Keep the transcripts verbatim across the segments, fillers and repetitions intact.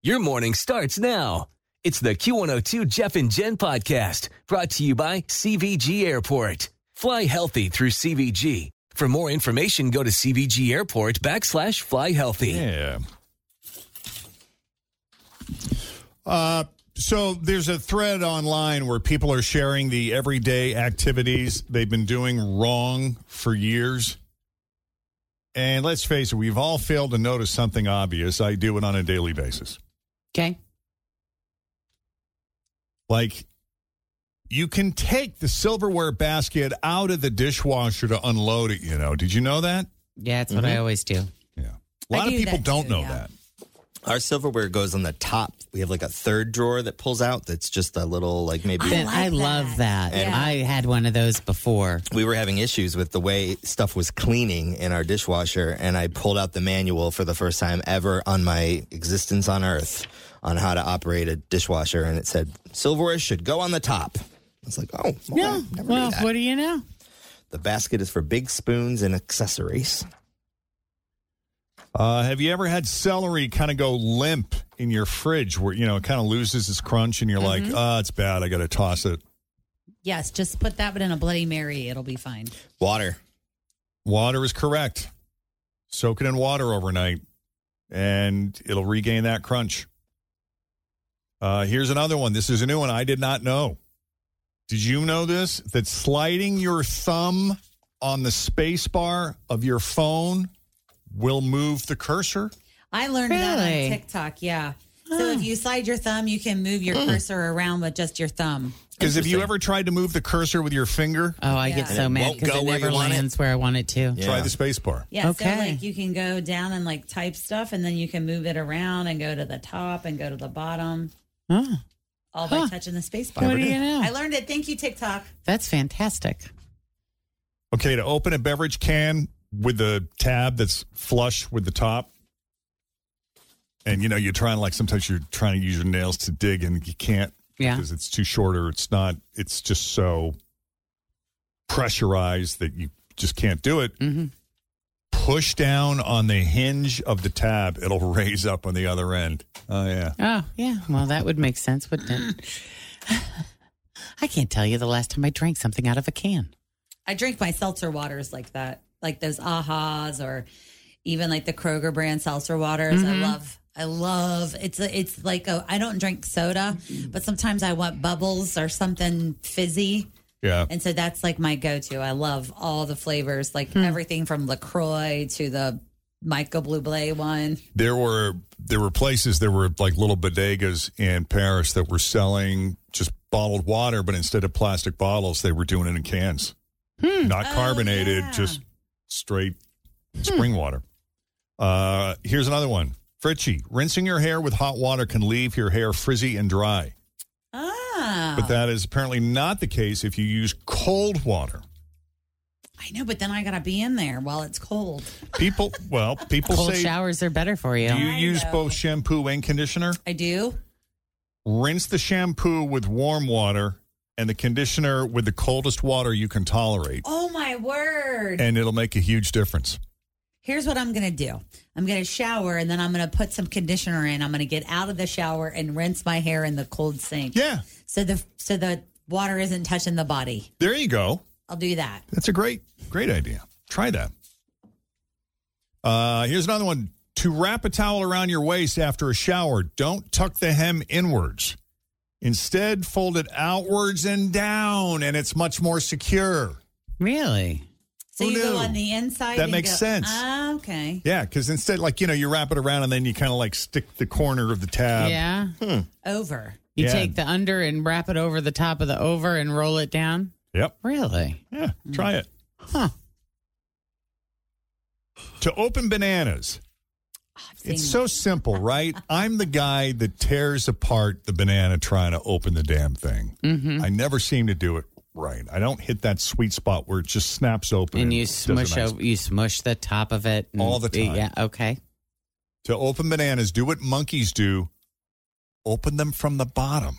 Your morning starts now. It's the Q one oh two Jeff and Jen podcast, brought to you by C V G Airport. Fly healthy through C V G. For more information, go to C V G Airport backslash fly healthy. Yeah. Uh, so there's a thread online where people are sharing the everyday activities they've been doing wrong for years. And let's face it, we've all failed to notice something obvious. I do it on a daily basis. Okay. Like, you can take the silverware basket out of the dishwasher to unload it, you know. Did you know that? Yeah, that's mm-hmm. what I always do. Yeah. A lot of people don't too, know yeah. that. Our silverware goes on the top. We have like a third drawer that pulls out that's just a little, like maybe. I, like I love that. And yeah. I had one of those before. We were having issues with the way stuff was cleaning in our dishwasher, and I pulled out the manual for the first time ever on my existence on Earth on how to operate a dishwasher, and it said, silverware should go on the top. I was like, oh, well, yeah. I never well, knew that. What do you know? The basket is for big spoons and accessories. Uh, have you ever had celery kind of go limp in your fridge where, you know, it kind of loses its crunch and you're mm-hmm. like, oh, it's bad. I got to toss it. Yes. Just put that in a Bloody Mary. It'll be fine. Water. Water is correct. Soak it in water overnight and it'll regain that crunch. Uh, here's another one. This is a new one. I did not know. Did you know this? That sliding your thumb on the space bar of your phone will move the cursor. I learned really? that on TikTok, yeah. Oh. So if you slide your thumb, you can move your mm. cursor around with just your thumb. Because if you ever tried to move the cursor with your finger? Oh, I yeah. get so mad because it, it never lands it. where I want it to. Yeah. Try the space bar. Yeah, okay. So like you can go down and like type stuff, and then you can move it around and go to the top and go to the bottom. Oh. All by huh. touching the space bar. What do you know? I learned it. Thank you, TikTok. That's fantastic. Okay, to open a beverage can with the tab that's flush with the top. And, you know, you're trying, like, sometimes you're trying to use your nails to dig and you can't. Yeah. Because it's too short or it's not, it's just so pressurized that you just can't do it. Mm-hmm. Push down on the hinge of the tab. It'll raise up on the other end. Oh, yeah. Oh, yeah. Well, that would make sense, wouldn't it? I can't tell you the last time I drank something out of a can. I drink my seltzer waters like that. Like those Ahas or even like the Kroger brand seltzer waters. Mm-hmm. I love, I love, it's a, it's like, a, I don't drink soda, but sometimes I want bubbles or something fizzy. Yeah. And so that's like my go-to. I love all the flavors, like hmm. everything from LaCroix to the Michelob Blue one. There were, there were places, there were like little bodegas in Paris that were selling just bottled water, but instead of plastic bottles, they were doing it in cans. Hmm. Not carbonated, oh, yeah. just straight spring hmm. water. Uh, here's another one. Fritchie, rinsing your hair with hot water can leave your hair frizzy and dry. Oh. But that is apparently not the case if you use cold water. I know, but then I got to be in there while it's cold. People, well, people cold say... Cold showers are better for you. Do you I use know. both shampoo and conditioner? I do. Rinse the shampoo with warm water and the conditioner with the coldest water you can tolerate. Oh, my word. And it'll make a huge difference. Here's what I'm going to do. I'm going to shower, and then I'm going to put some conditioner in. I'm going to get out of the shower and rinse my hair in the cold sink. Yeah. So the so the water isn't touching the body. There you go. I'll do that. That's a great, great idea. Try that. Uh, here's another one. To wrap a towel around your waist after a shower, don't tuck the hem inwards. Instead, fold it outwards and down, and it's much more secure. Really? So Who you knew? Go on the inside? That makes go, sense. Ah, okay. Yeah, because instead, like, you know, you wrap it around and then you kind of, like, stick the corner of the tab. Yeah. Hmm. Over. You yeah. take the under and wrap it over the top of the over and roll it down? Yep. Really? Yeah, try it. Huh. To open bananas. It's so simple, right? I'm the guy that tears apart the banana trying to open the damn thing. Mm-hmm. I never seem to do it right. I don't hit that sweet spot where it just snaps open. And, and you smush over, you smush the top of it. And, all the time. Yeah, okay. To open bananas, do what monkeys do. Open them from the bottom.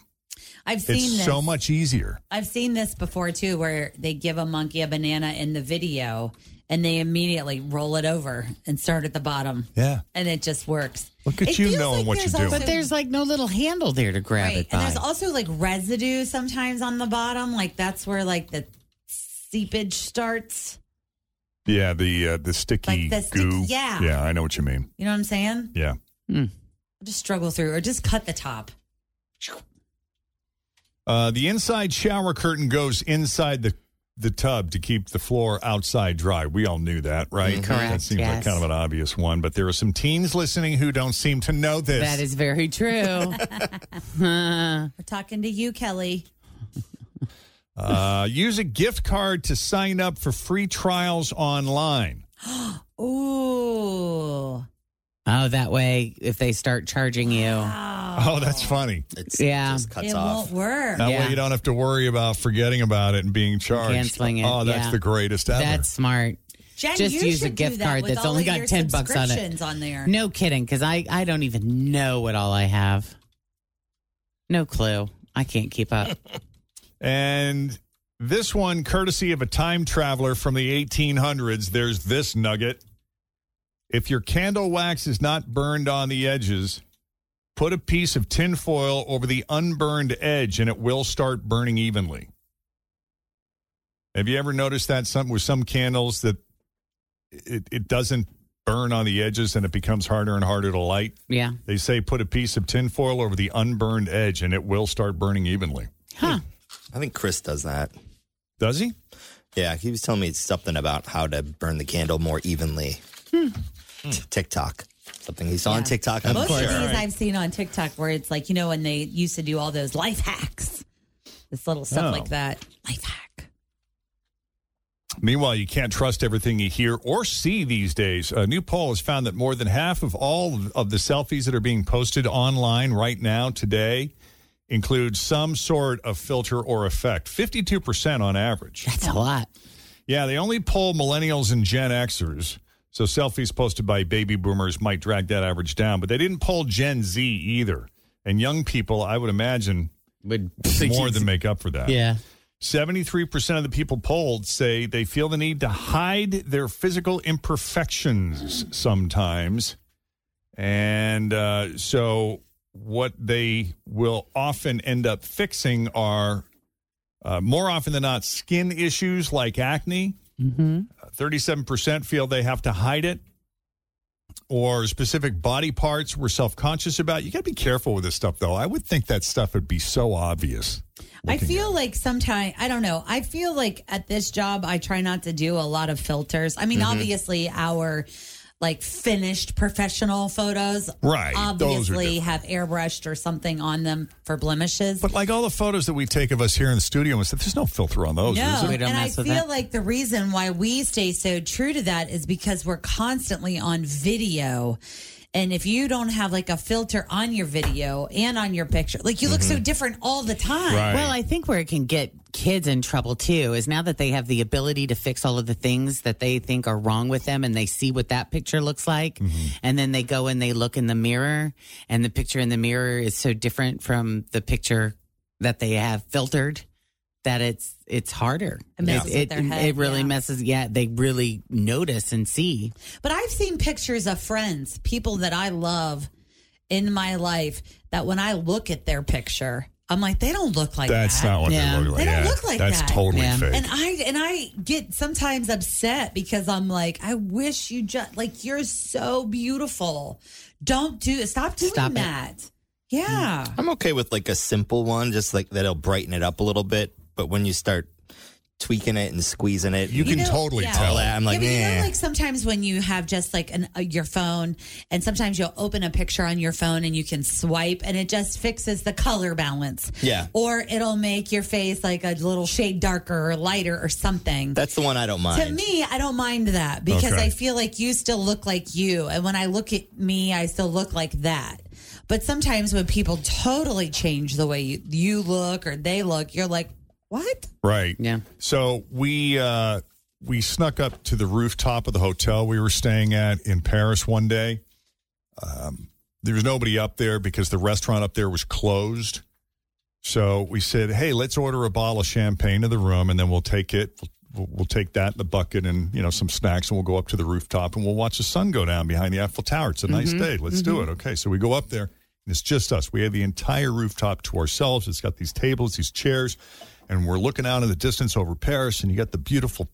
I've seen it's this. so much easier. I've seen this before, too, where they give a monkey a banana in the video and they immediately roll it over and start at the bottom. Yeah. And it just works. Look at it you knowing like what you're doing. But there's like no little handle there to grab right. it by. And there's also like residue sometimes on the bottom. Like that's where like the seepage starts. Yeah, the uh, the sticky like the goo. Stick- yeah. Yeah, I know what you mean. You know what I'm saying? Yeah. Mm. Just struggle through or just cut the top. Uh, the inside shower curtain goes inside the the tub to keep the floor outside dry. We all knew that, right? Mm-hmm. Correct. That seems yes. like kind of an obvious one, but there are some teens listening who don't seem to know this. That is very true. We're talking to you, Kelly. Uh, use a gift card to sign up for free trials online. Ooh. Oh, that way, if they start charging you. Wow. Oh, that's funny. It's, yeah. It just cuts it off. It won't work. That yeah. way you don't have to worry about forgetting about it and being charged. Canceling it. Oh, that's yeah. the greatest ever. That's smart. Jen, just you use a gift that card that's only got ten bucks on it. On there. No kidding, because I, I don't even know what all I have. No clue. I can't keep up. And this one, courtesy of a time traveler from the eighteen hundreds, there's this nugget. If your candle wax is not burned on the edges, put a piece of tin foil over the unburned edge and it will start burning evenly. Have you ever noticed that some with some candles that it, it doesn't burn on the edges and it becomes harder and harder to light? Yeah. They say put a piece of tin foil over the unburned edge and it will start burning evenly. Huh. I think Chris does that. Does he? Yeah, he was telling me something about how to burn the candle more evenly. Hmm. TikTok. Something he saw yeah. on TikTok. I'm Most sure. of these right. I've seen on TikTok where it's like, you know, when they used to do all those life hacks. This little stuff oh. like that. Life hack. Meanwhile, you can't trust everything you hear or see these days. A new poll has found that more than half of all of the selfies that are being posted online right now today include some sort of filter or effect. fifty-two percent on average. That's a lot. Yeah, they only poll millennials and Gen Xers. So selfies posted by baby boomers might drag that average down. But they didn't poll Gen Z either. And young people, I would imagine, would more than make up for that. Yeah. seventy-three percent of the people polled say they feel the need to hide their physical imperfections sometimes. And uh, so what they will often end up fixing are, uh, more often than not, skin issues like acne. Mm-hmm. thirty-seven percent feel they have to hide it, or specific body parts we're self-conscious about. You got to be careful with this stuff, though. I would think that stuff would be so obvious. I feel like sometimes, I don't know, I feel like at this job, I try not to do a lot of filters. I mean, mm-hmm. obviously, our like finished professional photos right, obviously have airbrushed or something on them for blemishes. But like all the photos that we take of us here in the studio, there's no filter on those. No, we don't and mess I with feel that. Like the reason why we stay so true to that is because we're constantly on video. And if you don't have like a filter on your video and on your picture, like you look mm-hmm. so different all the time. Right. Well, I think where it can get kids in trouble too is now that they have the ability to fix all of the things that they think are wrong with them and they see what that picture looks like mm-hmm. and then they go and they look in the mirror and the picture in the mirror is so different from the picture that they have filtered that it's it's harder. It messes yeah. with their head. It, it really yeah. messes. Yeah, they really notice and see. But I've seen pictures of friends, people that I love in my life, that when I look at their picture, I'm like, they don't look like That's that. That's not what yeah. they look like. They yeah. don't look like That's that. That's totally yeah. fake. And I and I get sometimes upset because I'm like, I wish you just, like, you're so beautiful. Don't do, stop doing stop that. It. Yeah. I'm okay with, like, a simple one, just like that'll brighten it up a little bit. But when you start tweaking it and squeezing it, you, you can know, totally yeah. tell that. I'm like, yeah, but you know, like sometimes when you have just like an, uh, your phone, and sometimes you'll open a picture on your phone and you can swipe, and it just fixes the color balance. Yeah, or it'll make your face like a little shade darker or lighter or something. That's the one I don't mind. To me, I don't mind that because okay. I feel like you still look like you, and when I look at me, I still look like that. But sometimes when people totally change the way you, you look or they look, you're like, what? Right. Yeah. So we uh, we snuck up to the rooftop of the hotel we were staying at in Paris one day. Um, there was nobody up there because the restaurant up there was closed. So we said, hey, let's order a bottle of champagne to the room, and then we'll take it. We'll, we'll take that in the bucket and, you know, some snacks, and we'll go up to the rooftop, and we'll watch the sun go down behind the Eiffel Tower. It's a mm-hmm. nice day. Let's mm-hmm. do it. Okay. So we go up there, and it's just us. We have the entire rooftop to ourselves. It's got these tables, these chairs. And we're looking out in the distance over Paris, and you got the beautiful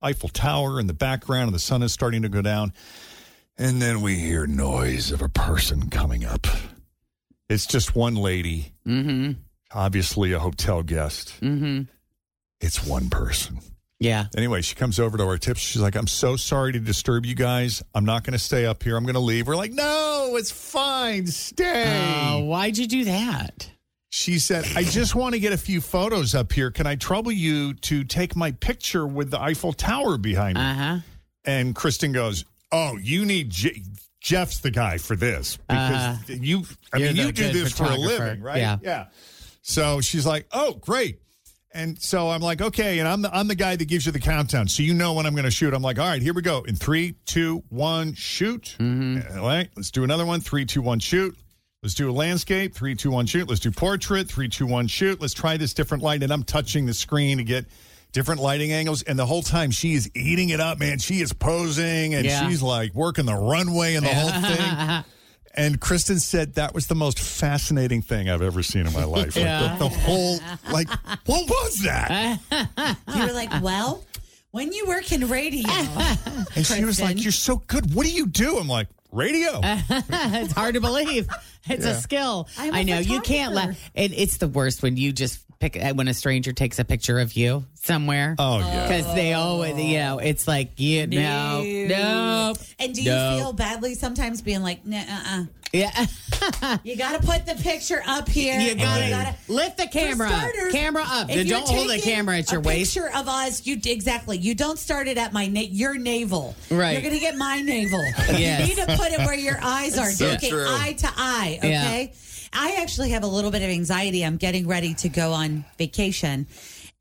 Eiffel Tower in the background, and the sun is starting to go down. And then we hear noise of a person coming up. It's just one lady, mm-hmm. obviously a hotel guest. Mm-hmm. It's one person. Yeah. Anyway, she comes over to our tips. She's like, I'm so sorry to disturb you guys. I'm not going to stay up here. I'm going to leave. We're like, no, it's fine. Stay. Oh, why'd you do that? She said, I just want to get a few photos up here. Can I trouble you to take my picture with the Eiffel Tower behind me? Uh-huh. And Kristen goes, oh, you need Je- Jeff's the guy for this. Because uh, you, I mean, you do this for a living, right? Yeah. yeah. So she's like, oh, great. And so I'm like, okay, and I'm the, I'm the guy that gives you the countdown, so you know when I'm going to shoot. I'm like, all right, here we go. In three, two, one, shoot. Mm-hmm. All right, let's do another one. Three, two, one, shoot. Let's do a landscape, three, two, one, shoot. Let's do portrait, three, two, one, shoot. Let's try this different light. And I'm touching the screen to get different lighting angles. And the whole time she is eating it up, man. She is posing, and yeah. she's like working the runway and the whole thing. And Kristen said that was the most fascinating thing I've ever seen in my life. Like yeah. the, the whole, like, what was that? You were like, well, when you work in radio. And Kristen. She was like, you're so good. What do you do? I'm like, radio. It's hard to believe. It's yeah. a skill. I'm I know. You can't laugh. It, it's the worst when you just pick, when a stranger takes a picture of you somewhere. Oh, yeah. Because they always, you know, it's like, you know, nope. And do you nope. feel badly sometimes being like, nah, uh-uh. Yeah. You got to put the picture up here. You got to lift the camera starters, up. Camera up. Don't hold the camera at your a waist. Picture of us. You exactly. You don't start it at my na- your navel. Right. You're going to get my navel. Yes. You need to put it where your eyes are. So looking true. Eye to eye. Okay. Yeah. I actually have a little bit of anxiety. I'm getting ready to go on vacation,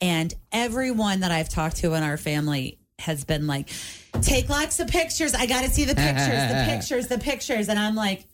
and everyone that I've talked to in our family has been like, "Take lots of pictures. I got to see the pictures, the pictures, the pictures." And I'm like.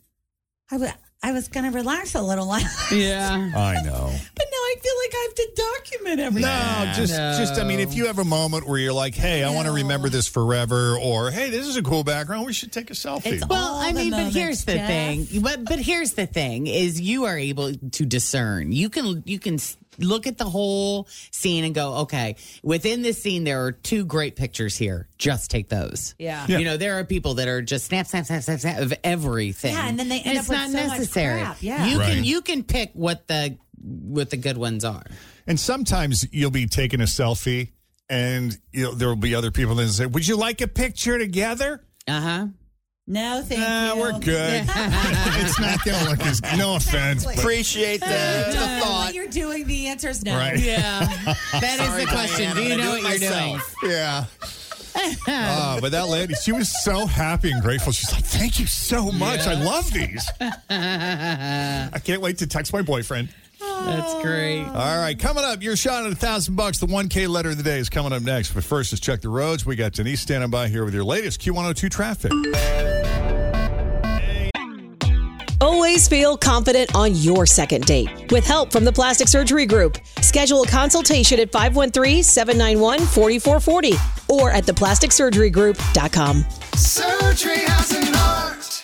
I, w- I was going to relax a little. Yeah. I know. But now I feel like I have to document everything. No, just, no. just I mean, if you have a moment where you're like, hey, no. I want to remember this forever, or, hey, this is a cool background, we should take a selfie. It's well, I mean, but here's the Jeff. thing. But, but here's the thing is you are able to discern. You can you can look at the whole scene and go, okay, within this scene, there are two great pictures here. Just take those. Yeah. yeah. You know, there are people that are just snap, snap, snap, snap, snap of everything. Yeah, and then they end and up with so necessary. much crap. Yeah. You, right. can, you can pick what the what the good ones are. And sometimes you'll be taking a selfie, and you know, there will be other people that say, would you like a picture together? Uh-huh. No, thank nah, you. We're good. It's not going to look as good. No offense. Exactly. Appreciate that. The uh, thought. What you're doing, the answer's no. Right. Yeah. That Sorry, is the question. Diana, do you know do what you're myself. doing? Yeah. Uh, but that lady, she was so happy and grateful. She's like, thank you so much. Yeah. I love these. I can't wait to text my boyfriend. That's great. All right, coming up, your shot at a thousand bucks. The one K letter of the day is coming up next. But first, let's check the roads. We got Denise standing by here with your latest Q one oh two traffic. Always feel confident on your second date with help from the Plastic Surgery Group. Schedule a consultation at five one three, seven nine one, four four four zero or at the plastic surgery group dot com. Surgery has an art.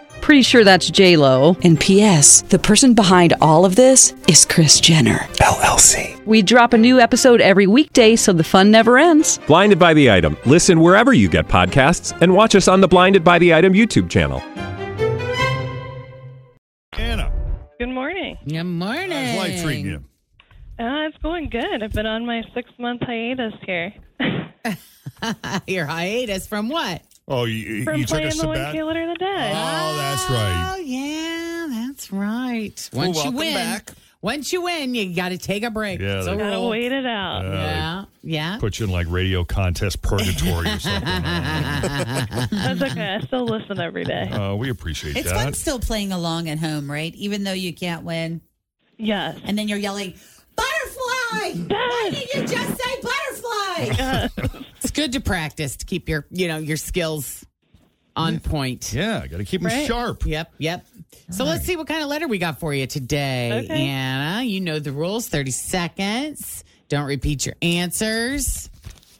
Pretty sure that's J-Lo. And P S the person behind all of this is Chris Jenner, L L C. We drop a new episode every weekday so the fun never ends. Blinded by the Item. Listen wherever you get podcasts and watch us on the Blinded by the Item YouTube channel. Anna. Good morning. Good morning. How's life treating you? Uh, it's going good. I've been on my six-month hiatus here. Your hiatus from what? Oh, you, From you took a sabbatical. The one killer of the day. Oh, that's right. Oh, yeah, that's right. Once well, you win, back. once you win, you got to take a break. Yeah, so gotta wait it out. Uh, yeah, yeah. Put you in like radio contest purgatory or something. That's okay. I still listen every day. Uh, we appreciate it's that. It's fun still playing along at home, right? Even though you can't win. Yes. And then you're yelling, "Butterfly! Why did you just say butterfly?" Yes. It's good to practice to keep your, you know, your skills on yeah. point. Yeah, got to keep them right. sharp. Yep, yep. All so right. Let's see what kind of letter we got for you today, okay. Anna. You know the rules. Thirty seconds. Don't repeat your answers.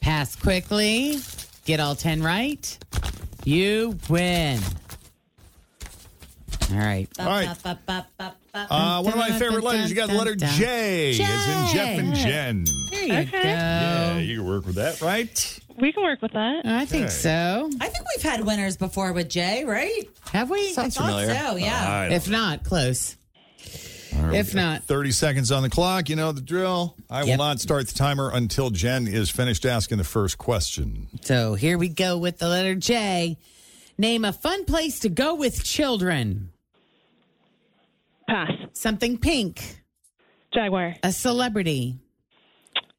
Pass quickly. Get all ten right. You win. All right. All right. Uh, one of my favorite letters. You got the letter J, J. as in Jeff and Jen. There you okay. go. Yeah, you can work with that, right? We can work with that. I think right. so. I think we've had winners before with J, right? Have we? Sounds I familiar. Thought so, yeah. Uh, if not, close. Right, if not. thirty seconds on the clock. You know the drill. I yep. will not start the timer until Jen is finished asking the first question. So here we go with the letter J. Name a fun place to go with children. Pass. Something pink. Jaguar. A celebrity.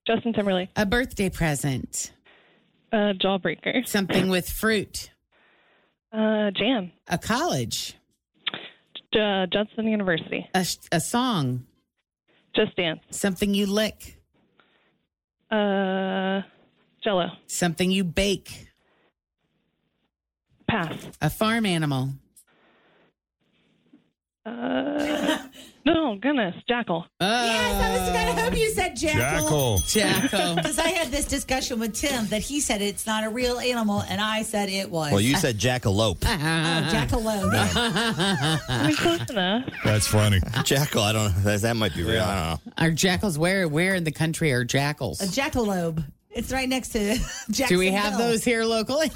Justin Timberlake. A birthday present. A jawbreaker. Something with fruit. Uh, jam. A college. J- Johnson University. A, sh- a song. Just Dance. Something you lick. Uh, Jell-O. Something you bake. Pass. A farm animal. Uh, no, goodness, jackal. Uh, yes, I was going to hope you said jackal. Jackal. Jackal. Because I had this discussion with Tim that he said it's not a real animal, and I said it was. Well, you said jackalope. Uh, oh, jackalope. I mean, close enough. That's funny. Jackal, I don't know. That might be real. I don't know. Are jackals, where Where in the country are jackals? A jackalope. It's right next to Jacksonville. Do we have those here locally?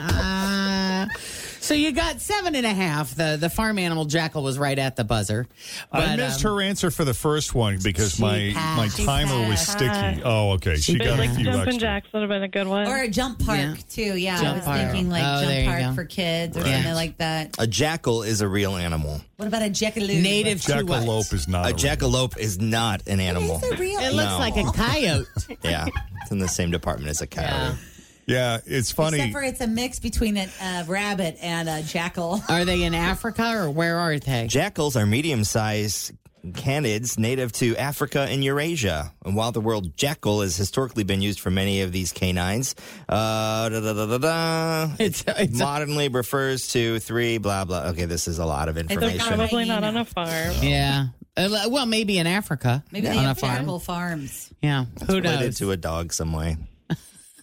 uh, so you got seven and a half. The the farm animal jackal was right at the buzzer. But, I missed um, her answer for the first one because my, my timer was sticky. Oh, okay. She, she got like a few Jumpin' Jacks would have been a good one. Or a jump park, yeah. too. Yeah, jump I was park. thinking like oh, jump park for kids or right. something like that. A jackal is a real animal. What about a jackalope? Native to what? Jackalope is not a, a jackalope is not an animal. It is a real It looks no. like a coyote. Yeah, it's in the same department as a coyote. Yeah. Yeah, it's funny. Except for it's a mix between a uh, rabbit and a jackal. Are they in Africa or where are they? Jackals are medium-sized canids native to Africa and Eurasia. And while the word jackal has historically been used for many of these canines, uh, da, da, da, da, da, it's, it it's modernly a- refers to three blah, blah. Okay, this is a lot of information. It's probably not on a farm. So. Yeah. Uh, well, maybe in Africa. Maybe yeah. on a farm. Jackal farms. Yeah. It's Who related knows? To a dog some way.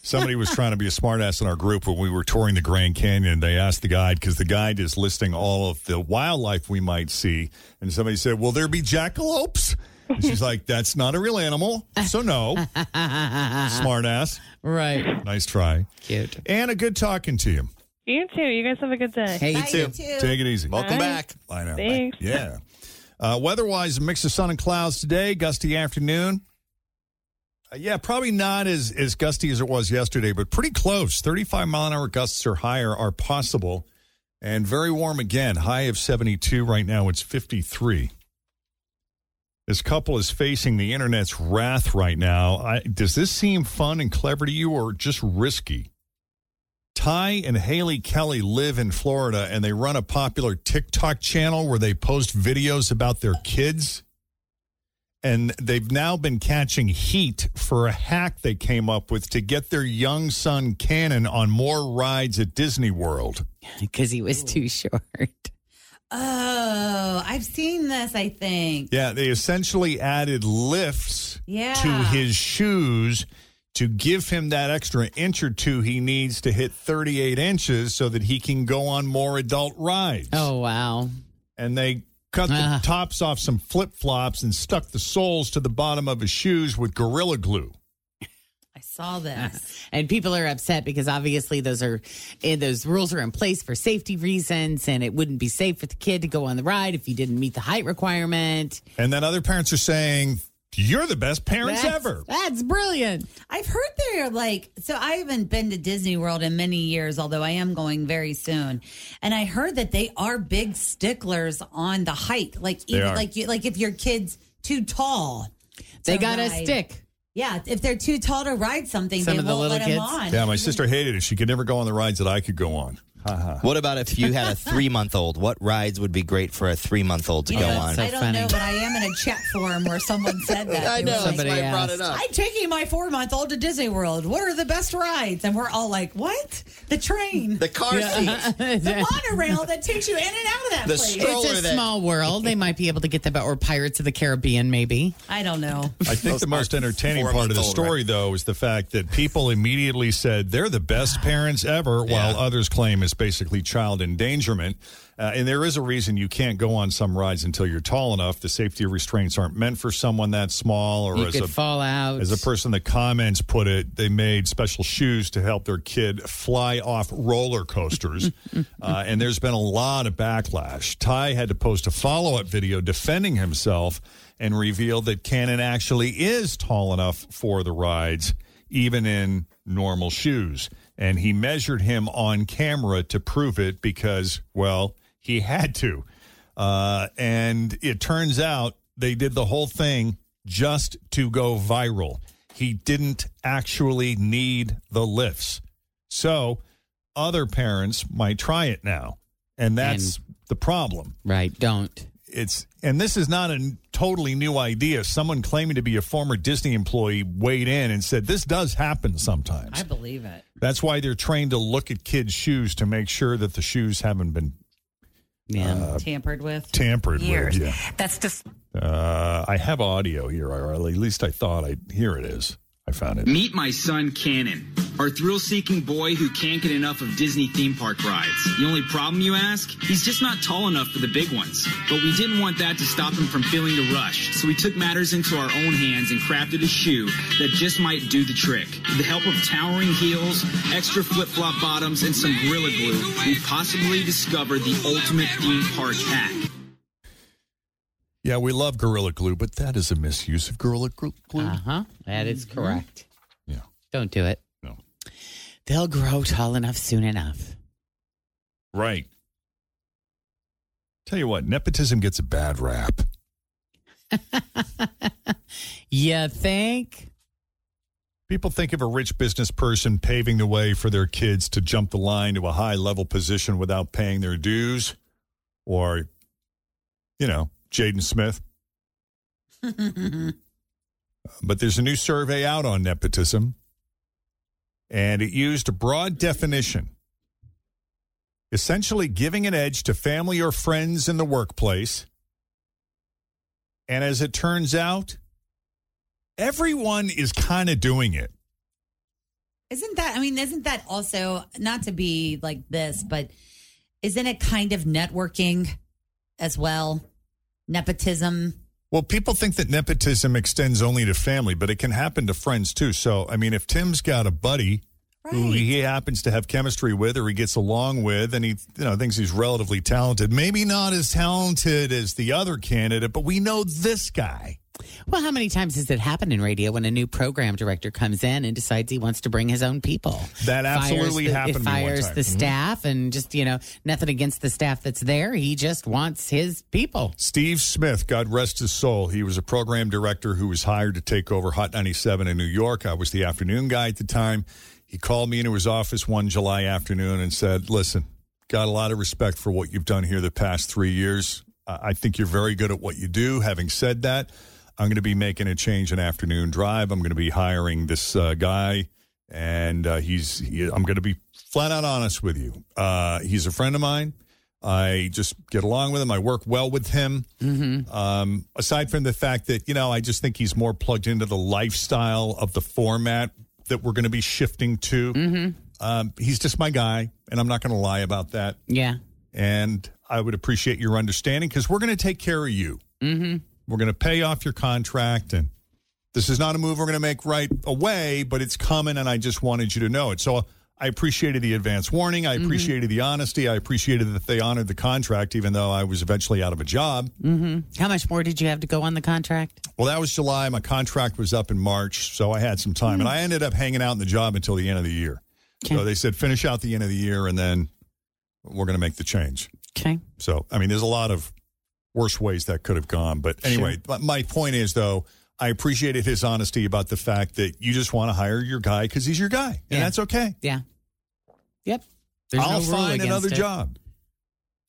Somebody was trying to be a smartass in our group when we were touring the Grand Canyon. They asked the guide, because the guide is listing all of the wildlife we mimight see. And somebody said, will there be jackalopes? And she's like, that's not a real animal, so no. Smartass. Right. Nice try. Cute. Anna, good talking to you. You too. You guys have a good day. Hey, you, Bye, too. you too. Take it easy. Welcome Bye. back. Bye now. Thanks. Bye. Yeah. Uh, weather-wise, a mix of sun and clouds today, gusty afternoon. Yeah, probably not as, as gusty as it was yesterday, but pretty close. thirty-five mile an hour gusts or higher are possible. And very warm again. High of seventy-two. Right now it's fifty-three. This couple is facing the internet's wrath right now. I, does this seem fun and clever to you or just risky? Ty and Haley Kelly live in Florida, and they run a popular TikTok channel where they post videos about their kids. And they've now been catching heat for a hack they came up with to get their young son, Cannon, on more rides at Disney World. Because he was too short. Oh, I've seen this, I think. Yeah, they essentially added lifts yeah. to his shoes to give him that extra inch or two he needs to hit thirty-eight inches so that he can go on more adult rides. Oh, wow. And they cut the uh. tops off some flip-flops and stuck the soles to the bottom of his shoes with Gorilla Glue. I saw this. And people are upset because obviously those are those rules are in place for safety reasons, and it wouldn't be safe for the kid to go on the ride if he didn't meet the height requirement. And then other parents are saying, you're the best parents that's, ever. That's brilliant. I've heard they're like, so I haven't been to Disney World in many years, although I am going very soon. And I heard that they are big sticklers on the height. Like, even, like, you, like if your kid's too tall. They to got a stick. Yeah, if they're too tall to ride something, Some they won't the let kids. them on. Yeah, my sister hated it. She could never go on the rides that I could go on. Uh-huh. What about if you had a three-month-old? What rides would be great for a three-month-old to yeah, go on? So I don't funny. know, but I am in a chat forum where someone said that. I know. Somebody like, brought it up. I'm taking my four-month-old to Disney World. What are the best rides? And we're all like, what? The train. The car yeah. seat. The monorail that takes you in and out of that the place. Stroller it's a that- small world. They might be able to get that, or Pirates of the Caribbean, maybe. I don't know. I think the most entertaining part of the story, right? though, is the fact that people immediately said they're the best parents ever, yeah. while others claim it's basically child endangerment. Uh, and there is a reason you can't go on some rides until you're tall enough. The safety restraints aren't meant for someone that small. Or you as could a, fall out. As a person that comments put it, they made special shoes to help their kid fly off roller coasters. uh, and there's been a lot of backlash. Ty had to post a follow-up video defending himself and revealed that Cannon actually is tall enough for the rides, even in normal shoes. And he measured him on camera to prove it because, well, he had to. Uh, and it turns out they did the whole thing just to go viral. He didn't actually need the lifts. So other parents might try it now. And that's and, the problem. Right, don't. It's and this is not a totally new idea. Someone claiming to be a former Disney employee weighed in and said, this does happen sometimes. I believe it. That's why they're trained to look at kids' shoes to make sure that the shoes haven't been yeah. uh, tampered with. Tampered Years. with, yeah. That's just... Uh, I have audio here, or at least I thought I... Here it is. I found it. Meet my son, Cannon, our thrill-seeking boy who can't get enough of Disney theme park rides. The only problem, you ask? He's just not tall enough for the big ones. But we didn't want that to stop him from feeling the rush, so we took matters into our own hands and crafted a shoe that just might do the trick. With the help of towering heels, extra flip-flop bottoms, and some Gorilla Glue, we possibly discovered the ultimate theme park hack. Yeah, we love Gorilla Glue, but that is a misuse of Gorilla Glue. Uh-huh. That is correct. Yeah. Don't do it. No. They'll grow tall enough soon enough. Right. Tell you what, nepotism gets a bad rap. You think? People think of a rich business person paving the way for their kids to jump the line to a high-level position without paying their dues or, you know, Jaden Smith. But there's a new survey out on nepotism, and it used a broad definition, essentially giving an edge to family or friends in the workplace. And as it turns out, everyone is kind of doing it. Isn't that, I mean, isn't that also, not to be like this, but isn't it kind of networking as well? Nepotism. Well, people think that nepotism extends only to family, but it can happen to friends too. So, I mean, if Tim's got a buddy right. who he happens to have chemistry with or he gets along with and he, you know, thinks he's relatively talented, maybe not as talented as the other candidate, but we know this guy. Well, how many times has it happened in radio when a new program director comes in and decides he wants to bring his own people? That absolutely fires happened. The, fires one time. the mm-hmm. staff and just, you know, nothing against the staff that's there. He just wants his people. Steve Smith, God rest his soul. He was a program director who was hired to take over Hot ninety-seven in New York. I was the afternoon guy at the time. He called me into his office one July afternoon and said, listen, got a lot of respect for what you've done here the past three years. Uh, I think you're very good at what you do. Having said that, I'm going to be making a change in afternoon drive. I'm going to be hiring this uh, guy, and uh, he's. He, I'm going to be flat out honest with you. Uh, he's a friend of mine. I just get along with him. I work well with him. Mm-hmm. Um, aside from the fact that, you know, I just think he's more plugged into the lifestyle of the format that we're going to be shifting to. Mm-hmm. Um, he's just my guy, and I'm not going to lie about that. Yeah. And I would appreciate your understanding, because we're going to take care of you. Mm-hmm. We're going to pay off your contract, and this is not a move we're going to make right away, but it's coming, and I just wanted you to know it. So I appreciated the advance warning. I appreciated mm-hmm. the honesty. I appreciated that they honored the contract, even though I was eventually out of a job. Mm-hmm. How much more did you have to go on the contract? Well, that was July. My contract was up in March, so I had some time. Mm-hmm. And I ended up hanging out in the job until the end of the year. Okay. So they said, finish out the end of the year, and then we're going to make the change. Okay. So, I mean, there's a lot of worse ways that could have gone. But anyway, sure. My point is, though, I appreciated his honesty about the fact that you just want to hire your guy because he's your guy, and yeah. that's okay. Yeah. Yep. There's I'll no find another it. job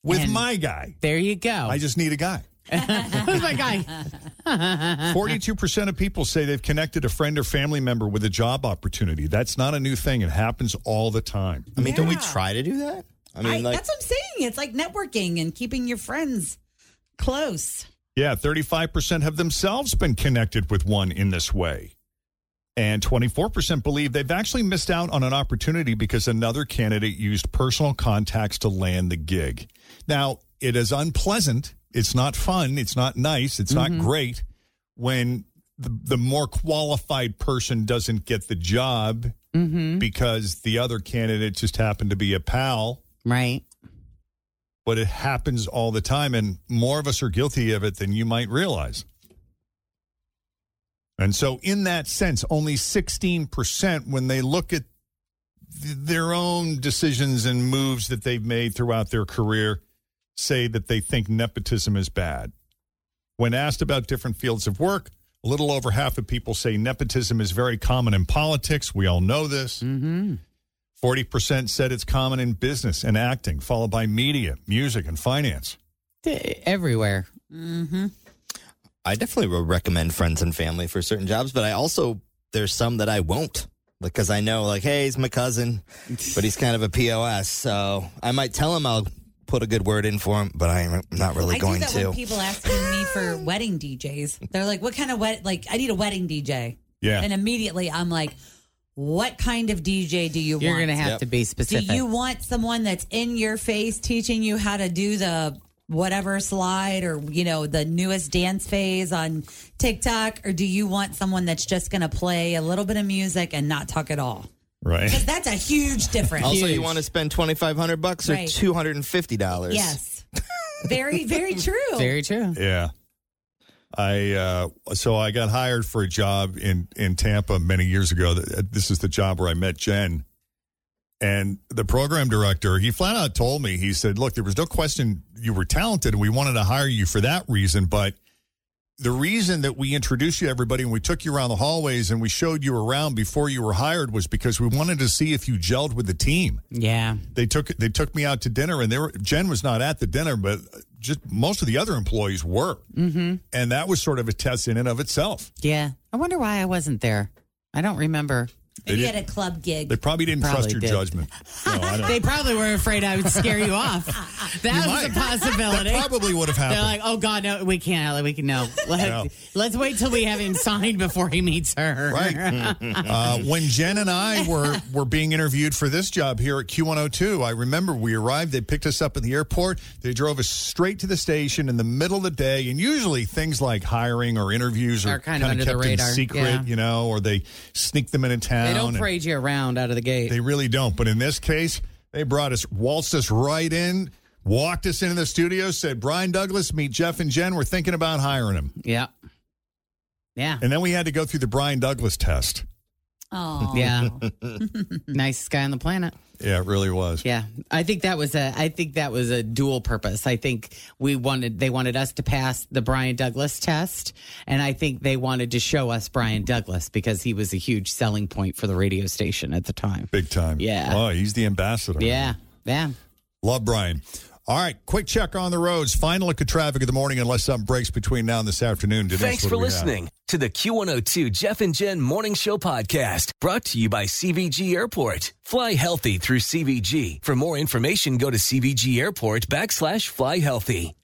with and my guy. There you go. I just need a guy. Who's my guy? forty-two percent of people say they've connected a friend or family member with a job opportunity. That's not a new thing. It happens all the time. I mean, yeah. don't we try to do that? I mean, I, like, that's what I'm saying. It's like networking and keeping your friends close. Yeah, thirty-five percent have themselves been connected with one in this way. And twenty-four percent believe they've actually missed out on an opportunity because another candidate used personal contacts to land the gig. Now, it is unpleasant. It's not fun. It's not nice. It's mm-hmm. not great when the, the more qualified person doesn't get the job mm-hmm. because the other candidate just happened to be a pal. Right. But it happens all the time, and more of us are guilty of it than you might realize. And so in that sense, only sixteen percent, when they look at th- their own decisions and moves that they've made throughout their career, say that they think nepotism is bad. When asked about different fields of work, a little over half of people say nepotism is very common in politics. We all know this. Mm-hmm. forty percent said it's common in business and acting, followed by media, music, and finance. Everywhere. Mm-hmm. I definitely would recommend friends and family for certain jobs, but I also, there's some that I won't. Because I know, like, hey, he's my cousin, but he's kind of a P O S. So I might tell him I'll put a good word in for him, but I'm not really I going to. I do that to. When people asking me for wedding D Js. They're like, what kind of wedding? Like, I need a wedding D J. Yeah. And immediately I'm like, what kind of D J do you You're want? You're going to have yep. to be specific. Do you want someone that's in your face teaching you how to do the whatever slide or, you know, the newest dance phase on TikTok? Or do you want someone that's just going to play a little bit of music and not talk at all? Right. Because that's a huge difference. Also, huge. You want to spend twenty-five hundred bucks or right. two hundred fifty dollars. Yes. Very, very true. Very true. Yeah. I uh, so I got hired for a job in, in Tampa many years ago. This is the job where I met Jen. And the program director, he flat out told me, he said, look, there was no question you were talented, and we wanted to hire you for that reason. But the reason that we introduced you to everybody and we took you around the hallways and we showed you around before you were hired was because we wanted to see if you gelled with the team. Yeah. They took they took me out to dinner, and they were, Jen was not at the dinner, but just most of the other employees were. Mm-hmm. And that was sort of a test in and of itself. Yeah. I wonder why I wasn't there. I don't remember. Maybe you had a club gig. They probably didn't probably trust your did. judgment. No, I don't. They probably were afraid I would scare you off. That you was might. a possibility. That probably would have happened. They're like, oh, God, no, we can't. Ellie. We can, no. Let, no. Let's wait till we have him signed before he meets her. Right. uh, when Jen and I were, were being interviewed for this job here at Q one oh two, I remember we arrived. They picked us up at the airport. They drove us straight to the station in the middle of the day. And usually things like hiring or interviews are, are kind, kind of kept in secret, yeah. you know, or they sneak them into town. They don't parade you around out of the gate. They really don't. But in this case, they brought us, waltzed us right in, walked us into the studio, said, Brian Douglas, meet Jeff and Jen. We're thinking about hiring him. Yeah. Yeah. And then we had to go through the Brian Douglas test. Oh. Yeah. Nicest guy on the planet. Yeah, it really was. Yeah. I think that was a I think that was a dual purpose. I think we wanted they wanted us to pass the Brian Douglas test, and I think they wanted to show us Brian Douglas because he was a huge selling point for the radio station at the time. Big time. Yeah. Oh, he's the ambassador. Yeah. Yeah. Love Brian. All right, quick check on the roads. Final look at traffic of the morning, unless something breaks between now and this afternoon. Denise, thanks for listening have? to the Q one oh two Jeff and Jen Morning Show Podcast, brought to you by C V G Airport. Fly healthy through C V G. For more information, go to C V G Airport backslash fly healthy.